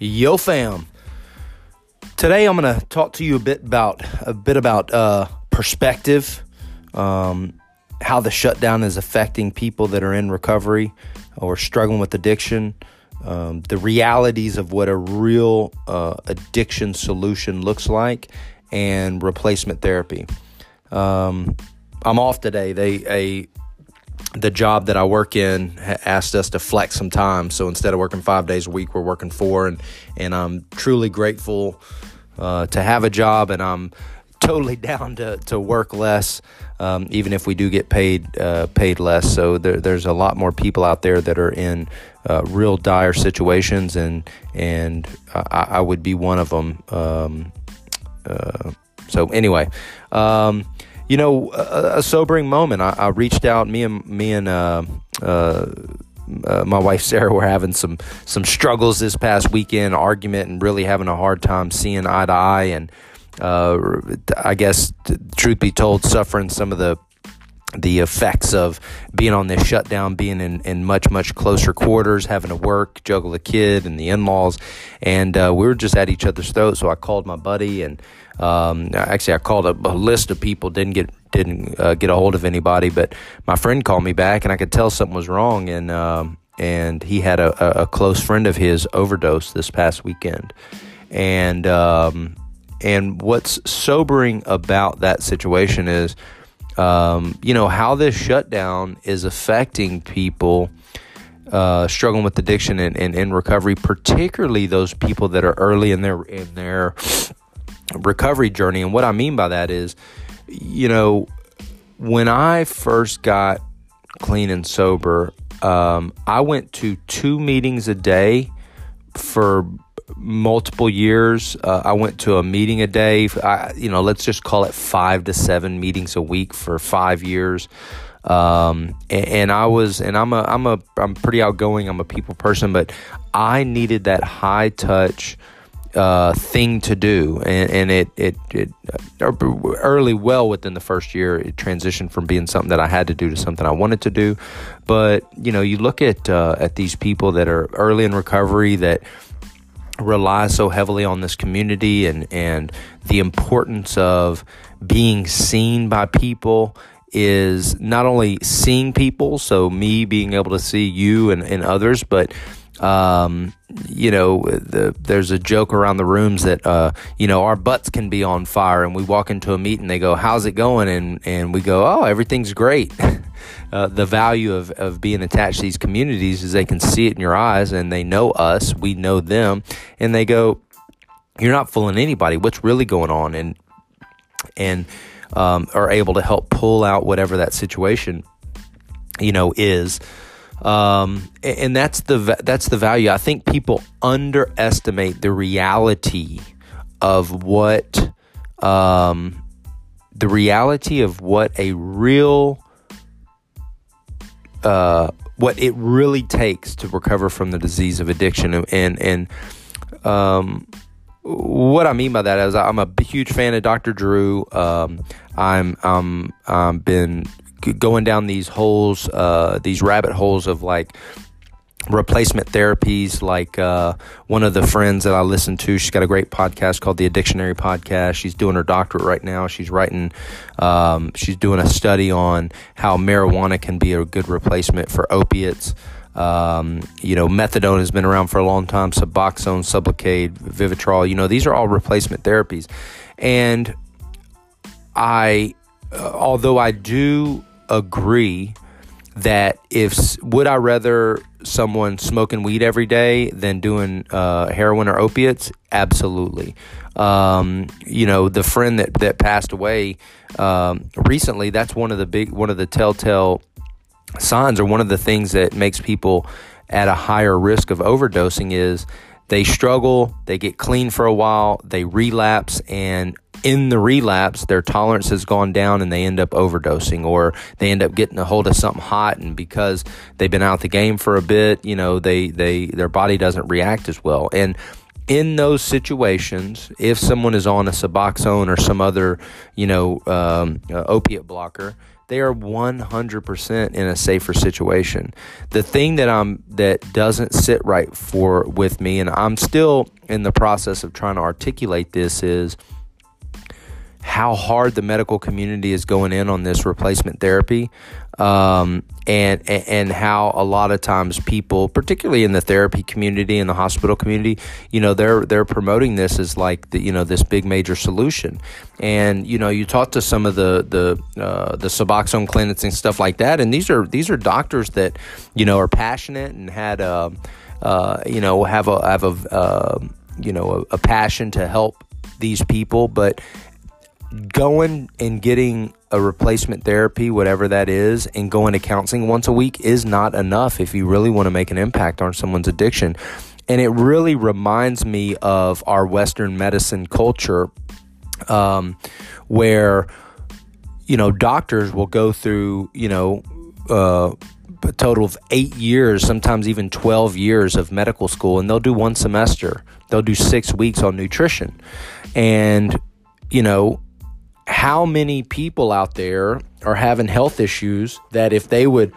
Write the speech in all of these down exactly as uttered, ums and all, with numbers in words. Yo fam. Today I'm going to talk to you a bit about a bit about uh, perspective, um, how the shutdown is affecting people that are in recovery or struggling with addiction, um, the realities of what a real uh, addiction solution looks like, and replacement therapy. Um, I'm off today. They a The job that I work in asked us to flex some time. So instead of working five days a week, we're working four. And, and I'm truly grateful uh, to have a job. And I'm totally down to, to work less, um, even if we do get paid uh, paid less. So there, there's a lot more people out there that are in uh, real dire situations. And and I, I would be one of them. Um, uh, so anyway. Um, You know, a, a sobering moment. I, I reached out. Me and me and uh, uh, uh, my wife Sarah were having some some struggles this past weekend, argument, and really having a hard time seeing eye to eye. And uh, I guess, truth be told, suffering some of the the effects of being on this shutdown, being in, in much much closer quarters, having to work, juggle a kid, and the in-laws. And uh, we were just at each other's throats. So I called my buddy and. Um, actually, I called a, a list of people, didn't get didn't uh, get a hold of anybody, but my friend called me back, and I could tell something was wrong, and um, and he had a, a close friend of his overdose this past weekend, and um, and what's sobering about that situation is, um, you know, how this shutdown is affecting people uh, struggling with addiction and in recovery, particularly those people that are early in their in their recovery journey. And what I mean by that is, you know, when I first got clean and sober, um, I went to two meetings a day for multiple years. Uh, I went to a meeting a day, I, you know, let's just call it five to seven meetings a week for five years. Um, and, and I was, and I'm a, I'm a, I'm pretty outgoing. I'm a people person, but I needed that high touch Uh, thing to do, and, and it, it it early well within the first year, it transitioned from being something that I had to do to something I wanted to do. But you know, you look at uh, at these people that are early in recovery that rely so heavily on this community and and the importance of being seen by people. Is not only seeing people, so me being able to see you and, and others, but Um, you know, the, there's a joke around the rooms that, uh, you know, our butts can be on fire, and we walk into a meeting, they go, how's it going? And, and we go, oh, everything's great. uh, the value of, of being attached to these communities is they can see it in your eyes, and they know us, we know them, and they go, you're not fooling anybody. What's really going on? And, and, um, are able to help pull out whatever that situation, you know, is. Um, and that's the, that's the value. I think people underestimate the reality of what, um, the reality of what a real, uh, what it really takes to recover from the disease of addiction. And, and, um, what I mean by that is I'm a huge fan of Doctor Drew. Um, I'm, I'm, I've been going down these holes, uh, these rabbit holes of like replacement therapies. Like uh, one of the friends that I listen to, she's got a great podcast called The Addictionary Podcast. She's doing her doctorate right now. She's writing, um, she's doing a study on how marijuana can be a good replacement for opiates. Um, you know, methadone has been around for a long time. Suboxone, Sublocade, Vivitrol. You know, these are all replacement therapies. And I, uh, although I do agree that if would I rather someone smoking weed every day than doing uh, heroin or opiates? Absolutely. Um, you know, the friend that, that passed away um, recently, that's one of the big one of the telltale signs, or one of the things that makes people at a higher risk of overdosing is they struggle, they get clean for a while, they relapse, and in the relapse, their tolerance has gone down and they end up overdosing, or they end up getting a hold of something hot. And because they've been out the game for a bit, you know, they, they, their body doesn't react as well. And in those situations, if someone is on a Suboxone or some other, you know, um, uh, opiate blocker, they are one hundred percent in a safer situation. The thing that I'm that doesn't sit right for with me, and I'm still in the process of trying to articulate this, is how hard the medical community is going in on this replacement therapy, um, and, and and how a lot of times people, particularly in the therapy community and the hospital community, you know, they're they're promoting this as like the, you know, this big major solution. And you know, you talk to some of the the uh, the Suboxone clinics and stuff like that, and these are these are doctors that, you know, are passionate and had a, uh, you know, have a have a uh, you know a, a passion to help these people, but going and getting a replacement therapy, whatever that is, and going to counseling once a week is not enough if you really want to make an impact on someone's addiction. And it really reminds me of our Western medicine culture, um, where, you know, doctors will go through, you know, uh, a total of eight years, sometimes even twelve years of medical school, and they'll do one semester. They'll do six weeks on nutrition. And, you know, how many people out there are having health issues that if they would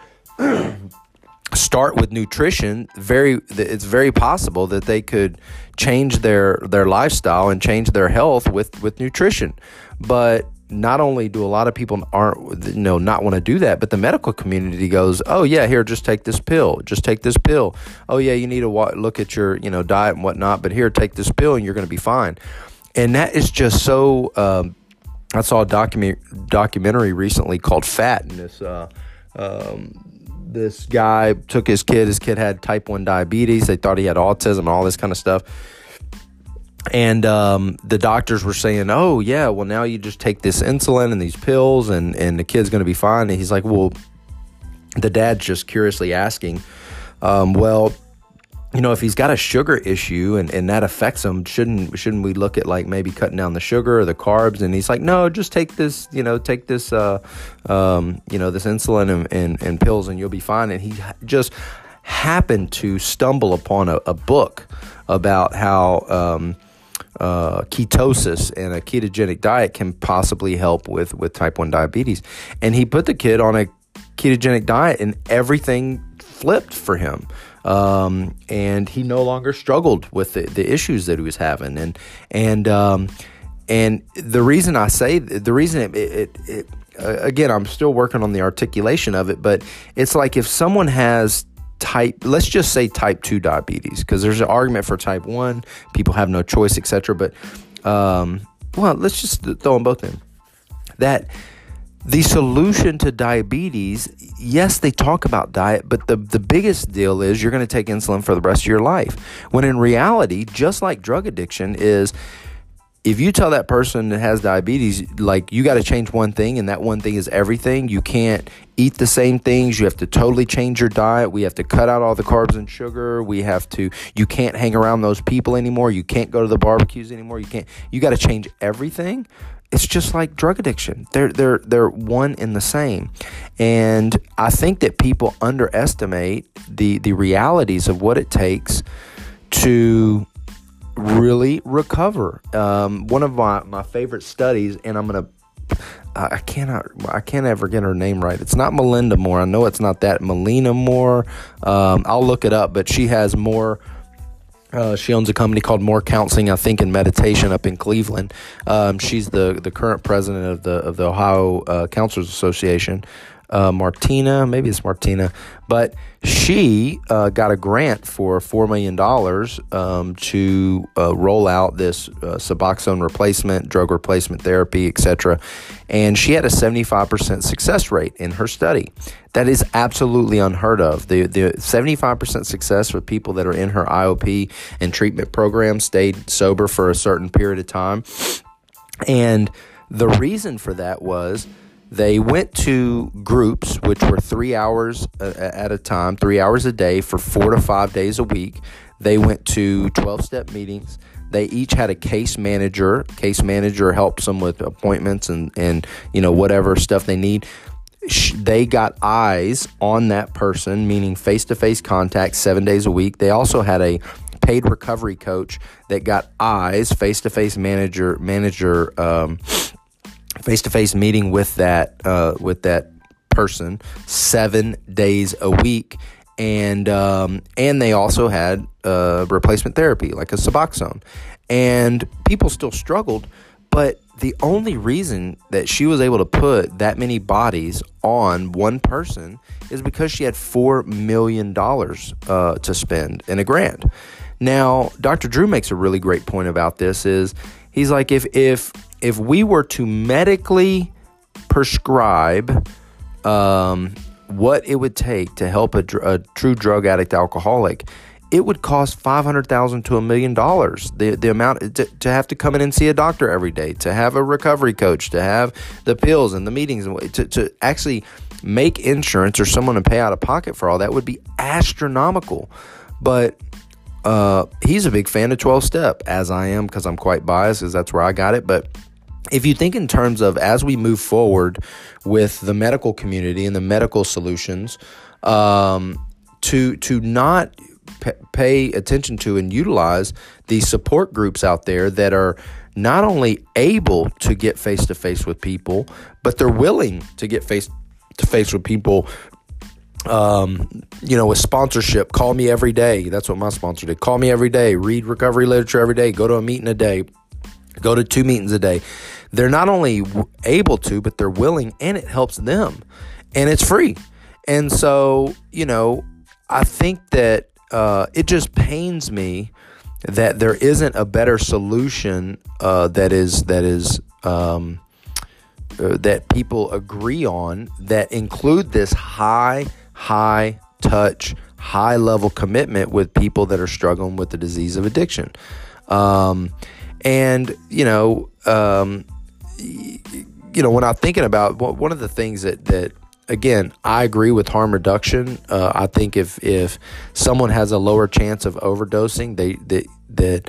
start with nutrition, very it's very possible that they could change their their lifestyle and change their health with, with nutrition. But not only do a lot of people aren't you know not want to do that, but the medical community goes, oh yeah, here, just take this pill, just take this pill. Oh yeah, you need to wa- look at your you know diet and whatnot, but here, take this pill and you're going to be fine. And that is just so. Um, I saw a document documentary recently called Fat, and this uh, um, this guy took his kid. His kid had type one diabetes. They thought he had autism and all this kind of stuff. And um, the doctors were saying, "Oh yeah, well now you just take this insulin and these pills, and and the kid's going to be fine." And he's like, "Well," the dad's just curiously asking, um, "Well, you know, if he's got a sugar issue and, and that affects him, shouldn't shouldn't we look at like maybe cutting down the sugar or the carbs?" And he's like, "No, just take this, you know, take this, uh, um, you know, this insulin and, and, and pills, and you'll be fine." And he just happened to stumble upon a, a book about how um, uh, ketosis and a ketogenic diet can possibly help with with type one diabetes, and he put the kid on a ketogenic diet, and everything flipped for him. Um, and he no longer struggled with the, the issues that he was having. And, and, um, and the reason I say, the reason it, it, it, uh, again, I'm still working on the articulation of it, but it's like if someone has type, let's just say type two diabetes, because there's an argument for type one, people have no choice, et cetera. But, um, well, let's just throw them both in that. The solution to diabetes, yes, they talk about diet, but the, the biggest deal is you're going to take insulin for the rest of your life. When in reality, just like drug addiction is, if you tell that person that has diabetes, like, you got to change one thing, and that one thing is everything. You can't eat the same things. You have to totally change your diet. We have to cut out all the carbs and sugar. We have to, you can't hang around those people anymore. You can't go to the barbecues anymore. You can't, you got to change everything. It's just like drug addiction. They're they're they're one in the same. And I think that people underestimate the the realities of what it takes to really recover. Um, one of my, my favorite studies, and I'm gonna I cannot I can't ever get her name right. It's not Melinda Moore. I know it's not that Melina Moore. Um, I'll look it up, but she has more. Uh, she owns a company called More Counseling, I think, in meditation up in Cleveland. Um, she's the, the current president of the of the Ohio uh, Counselors Association. Uh, Martina, maybe it's Martina, but she uh, got a grant for four million dollars um, to uh, roll out this uh, Suboxone replacement, drug replacement therapy, et cetera. And she had a seventy-five percent success rate in her study. That is absolutely unheard of. The the seventy-five percent success with people that are in her I O P and treatment program stayed sober for a certain period of time. And the reason for that was, they went to groups, which were three hours at a time, three hours a day for four to five days a week. They went to twelve-step meetings. They each had a case manager. Case manager helps them with appointments and, and you know, whatever stuff they need. They got eyes on that person, meaning face-to-face contact seven days a week. They also had a paid recovery coach that got eyes, face-to-face manager, manager, um, face-to-face meeting with that uh, with that person seven days a week. And um, and they also had uh, replacement therapy, like a Suboxone. And people still struggled, but the only reason that she was able to put that many bodies on one person is because she had four million dollars uh, to spend in a grant. Now, Doctor Drew makes a really great point about this. Is he's like, if if if we were to medically prescribe um, what it would take to help a, dr- a true drug addict alcoholic, it would cost five hundred thousand dollars to a million dollars, the the amount to, to have to come in and see a doctor every day, to have a recovery coach, to have the pills and the meetings, and to, to actually make insurance or someone to pay out of pocket for all that would be astronomical. But uh, he's a big fan of twelve-step, as I am, because I'm quite biased, because that's where I got it. But if you think in terms of as we move forward with the medical community and the medical solutions, um, to to not... pay attention to and utilize the support groups out there that are not only able to get face to face with people, but they're willing to get face to face with people. Um, you know, with sponsorship, call me every day. That's what my sponsor did. Call me every day, read recovery literature every day, go to a meeting a day, go to two meetings a day. They're not only able to, but they're willing, and it helps them, and it's free. And so, you know, I think that Uh, it just pains me that there isn't a better solution uh, that is that is um, uh, that people agree on, that include this high, high touch, high level commitment with people that are struggling with the disease of addiction. Um, and you know, um, you know, when I'm thinking about one of the things that that. Again, I agree with harm reduction. Uh, I think if, if someone has a lower chance of overdosing, they that that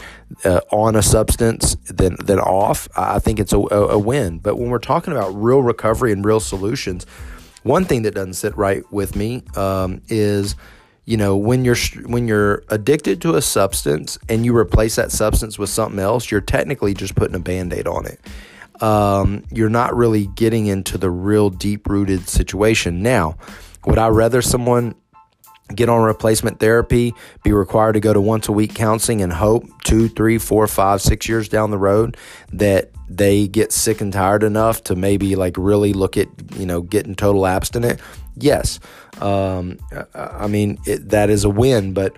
uh, on a substance than than off, I think it's a, a win. But when we're talking about real recovery and real solutions, one thing that doesn't sit right with me um, is, you know, when you're when you're addicted to a substance and you replace that substance with something else, you're technically just putting a Band-Aid on it. Um, you're not really getting into the real deep-rooted situation. Now, would I rather someone get on replacement therapy, be required to go to once-a-week counseling, and hope two, three, four, five, six years down the road that they get sick and tired enough to maybe like really look at, you know, getting total abstinent? Yes. Um, I mean, it, that is a win, but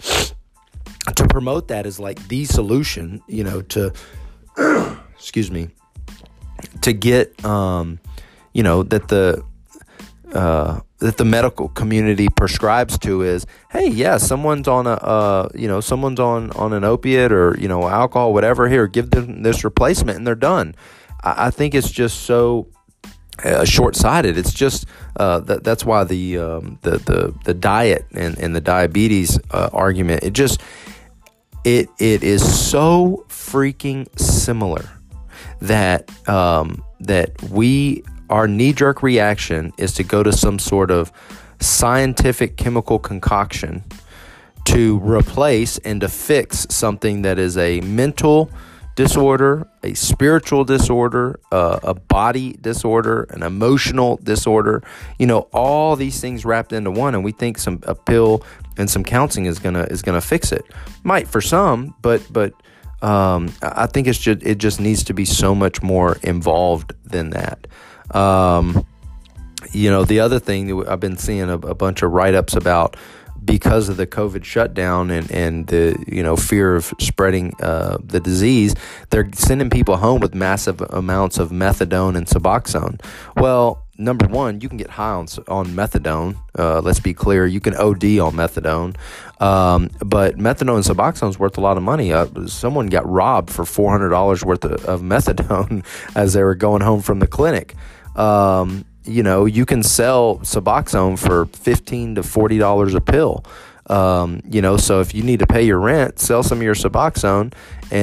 to promote that is like the solution, you know, to, excuse me, to get, um, you know, that the uh, that the medical community prescribes to is, hey, yeah, someone's on a, uh, you know, someone's on, on an opiate or, you know, alcohol, whatever, here, give them this replacement and they're done. I, I think it's just so uh, short-sighted. It's just, uh, th- that's why the, um, the, the, the diet and, and the diabetes uh, argument, it just, it it is so freaking similar. That um, that we our knee-jerk reaction is to go to some sort of scientific chemical concoction to replace and to fix something that is a mental disorder, a spiritual disorder, uh, a body disorder, an emotional disorder. You know, all these things wrapped into one, and we think some a pill and some counseling is gonna is gonna fix it. Might for some, but but. Um, I think it's just, it just needs to be so much more involved than that. Um, you know, the other thing that I've been seeing a, a bunch of write-ups about because of the COVID shutdown and, and the, you know, fear of spreading, uh, the disease, they're sending people home with massive amounts of methadone and Suboxone. Well, number one, you can get high on, on methadone. Uh, let's be clear. You can O D on methadone. Um, but methadone and Suboxone is worth a lot of money. Uh, someone got robbed for four hundred dollars worth of, of methadone as they were going home from the clinic. Um, you know, you can sell Suboxone for fifteen to forty dollars a pill. Um, you know, so if you need to pay your rent, sell some of your Suboxone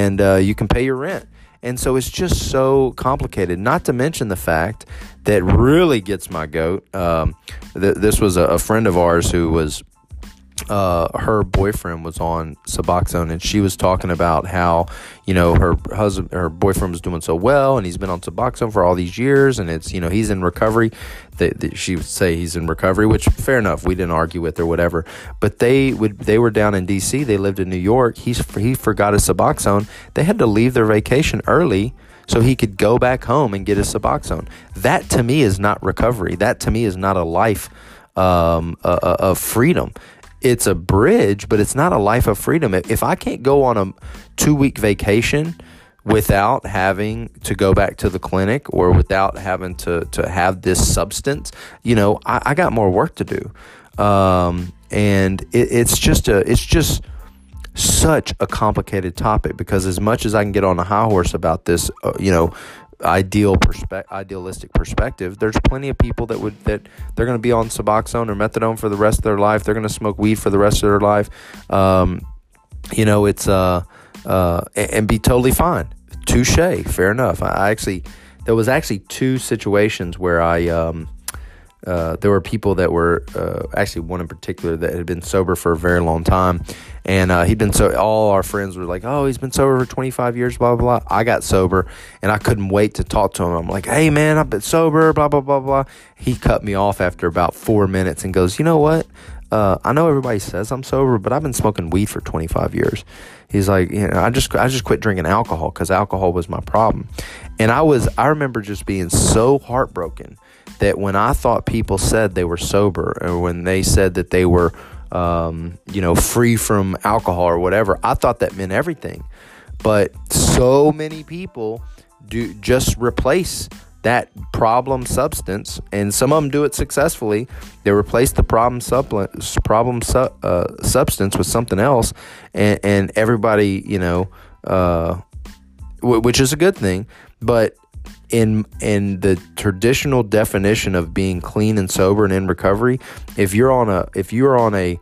and uh, you can pay your rent. And so it's just so complicated, not to mention the fact that really gets my goat. Um, th- this was a, a friend of ours who was uh, her boyfriend was on Suboxone, and she was talking about how, you know, her husband, her boyfriend was doing so well, and he's been on Suboxone for all these years, and it's, you know, he's in recovery. They, they, she would say he's in recovery, which fair enough, we didn't argue with or whatever. But they would, they were down in D C, they lived in New York. He's he forgot his Suboxone. They had to leave their vacation early so he could go back home and get his Suboxone. That to me is not recovery. That to me is not a life um, uh, of freedom. It's a bridge, but it's not a life of freedom. If I can't go on a two-week vacation without having to go back to the clinic or without having to, to have this substance, you know, I, I got more work to do. Um, and it, it's just a, it's just such a complicated topic, because as much as I can get on a high horse about this, uh, you know, ideal perspective, idealistic perspective, there's plenty of people that would, that they're going to be on Suboxone or methadone for the rest of their life. They're going to smoke weed for the rest of their life. Um, you know, it's, uh, uh, and be totally fine. Touche. Fair enough. I actually, there was actually two situations where I, um, Uh, there were people that were uh, actually one in particular that had been sober for a very long time, and uh, he'd been so. All our friends were like, "Oh, he's been sober for twenty-five years." Blah blah blah. I got sober, and I couldn't wait to talk to him. I'm like, "Hey man, I've been sober." Blah blah blah blah. He cut me off after about four minutes and goes, "You know what? Uh, I know everybody says I'm sober, but I've been smoking weed for twenty-five years." He's like, "You know, I just I just quit drinking alcohol because alcohol was my problem," and I was. I remember just being so heartbroken that when I thought people said they were sober, or when they said that they were, um, you know, free from alcohol or whatever, I thought that meant everything. But so many people do just replace that problem substance, and some of them do it successfully. They replace the problem supplement, problem su- uh, substance with something else, and, and everybody, you know, uh, w- which is a good thing, but. In in the traditional definition of being clean and sober and in recovery, if you're on a if you're on a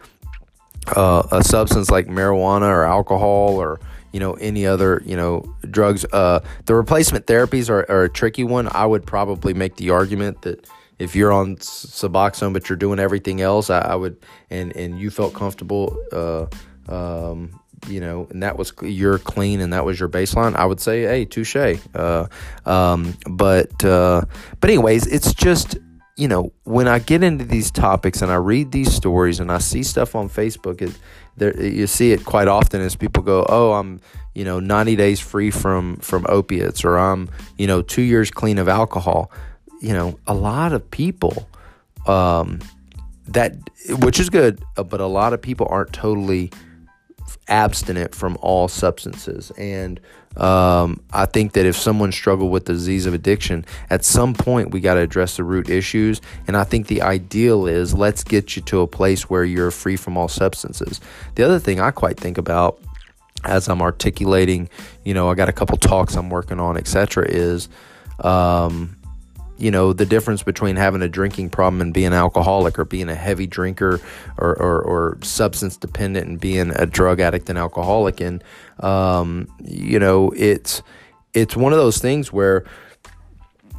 uh, a substance like marijuana or alcohol or you know any other you know drugs, uh, the replacement therapies are, are a tricky one. I would probably make the argument that if you're on Suboxone but you're doing everything else, I, I would and and you felt comfortable. Uh, um, You know, and that was your clean, and that was your baseline. I would say, hey, touche. Uh, um, but uh, but anyways, it's just you know when I get into these topics and I read these stories and I see stuff on Facebook, it, there, you see it quite often as people go, oh, I'm you know ninety days free from from opiates, or I'm you know two years clean of alcohol. You know, a lot of people um, that, which is good, but a lot of people aren't totally abstinent from all substances. And um, I think that if someone struggled with the disease of addiction, at some point we got to address the root issues. And I think the ideal is let's get you to a place where you're free from all substances. The other thing I quite think about as I'm articulating, you know, I got a couple talks I'm working on, et cetera, is, um, you know, the difference between having a drinking problem and being an alcoholic, or being a heavy drinker or, or, or substance dependent and being a drug addict and alcoholic. And, um, you know, it's, it's one of those things where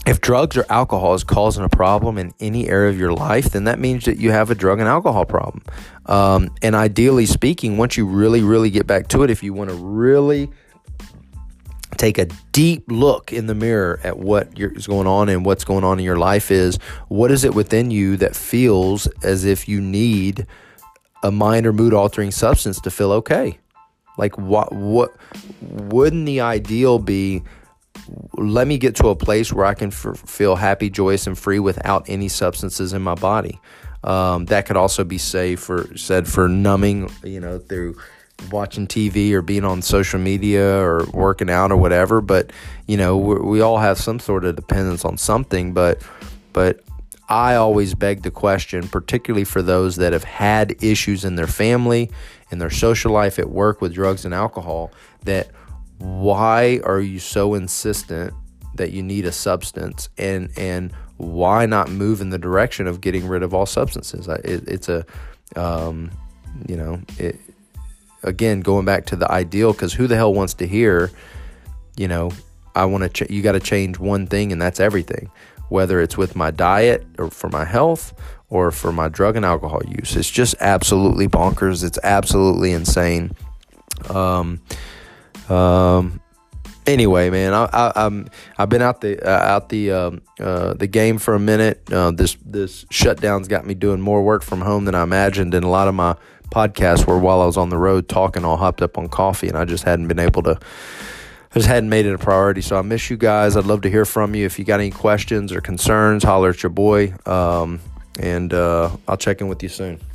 if drugs or alcohol is causing a problem in any area of your life, then that means that you have a drug and alcohol problem. Um, and ideally speaking, once you really, really get back to it, if you want to really take a deep look in the mirror at what is going on and what's going on in your life is, what is it within you that feels as if you need a mind or mood altering substance to feel okay? Like what, what wouldn't the ideal be? Let me get to a place where I can f- feel happy, joyous, and free without any substances in my body. Um, that could also be say for, said for numbing, you know, through watching T V or being on social media or working out or whatever. But, you know, we we all have some sort of dependence on something. But but I always beg the question, particularly for those that have had issues in their family, in their social life, at work with drugs and alcohol, that why are you so insistent that you need a substance? And, and why not move in the direction of getting rid of all substances? It, it's a, um, you know, it again, going back to the ideal, because who the hell wants to hear, you know, I want to, ch- you got to change one thing and that's everything. whether it's with my diet or for my health or for my drug and alcohol use. It's just absolutely bonkers. It's absolutely insane. Um, um, anyway, man, I, I, I'm, I've been out the, uh, out the, um, uh, the game for a minute. Uh, this, this shutdown's got me doing more work from home than I imagined. And a lot of my podcasts were while I was on the road talking, all hopped up on coffee, and I just hadn't been able to, I just hadn't made it a priority. So I miss you guys. I'd love to hear from you. If you got any questions or concerns, holler at your boy. Um, and, uh, I'll check in with you soon.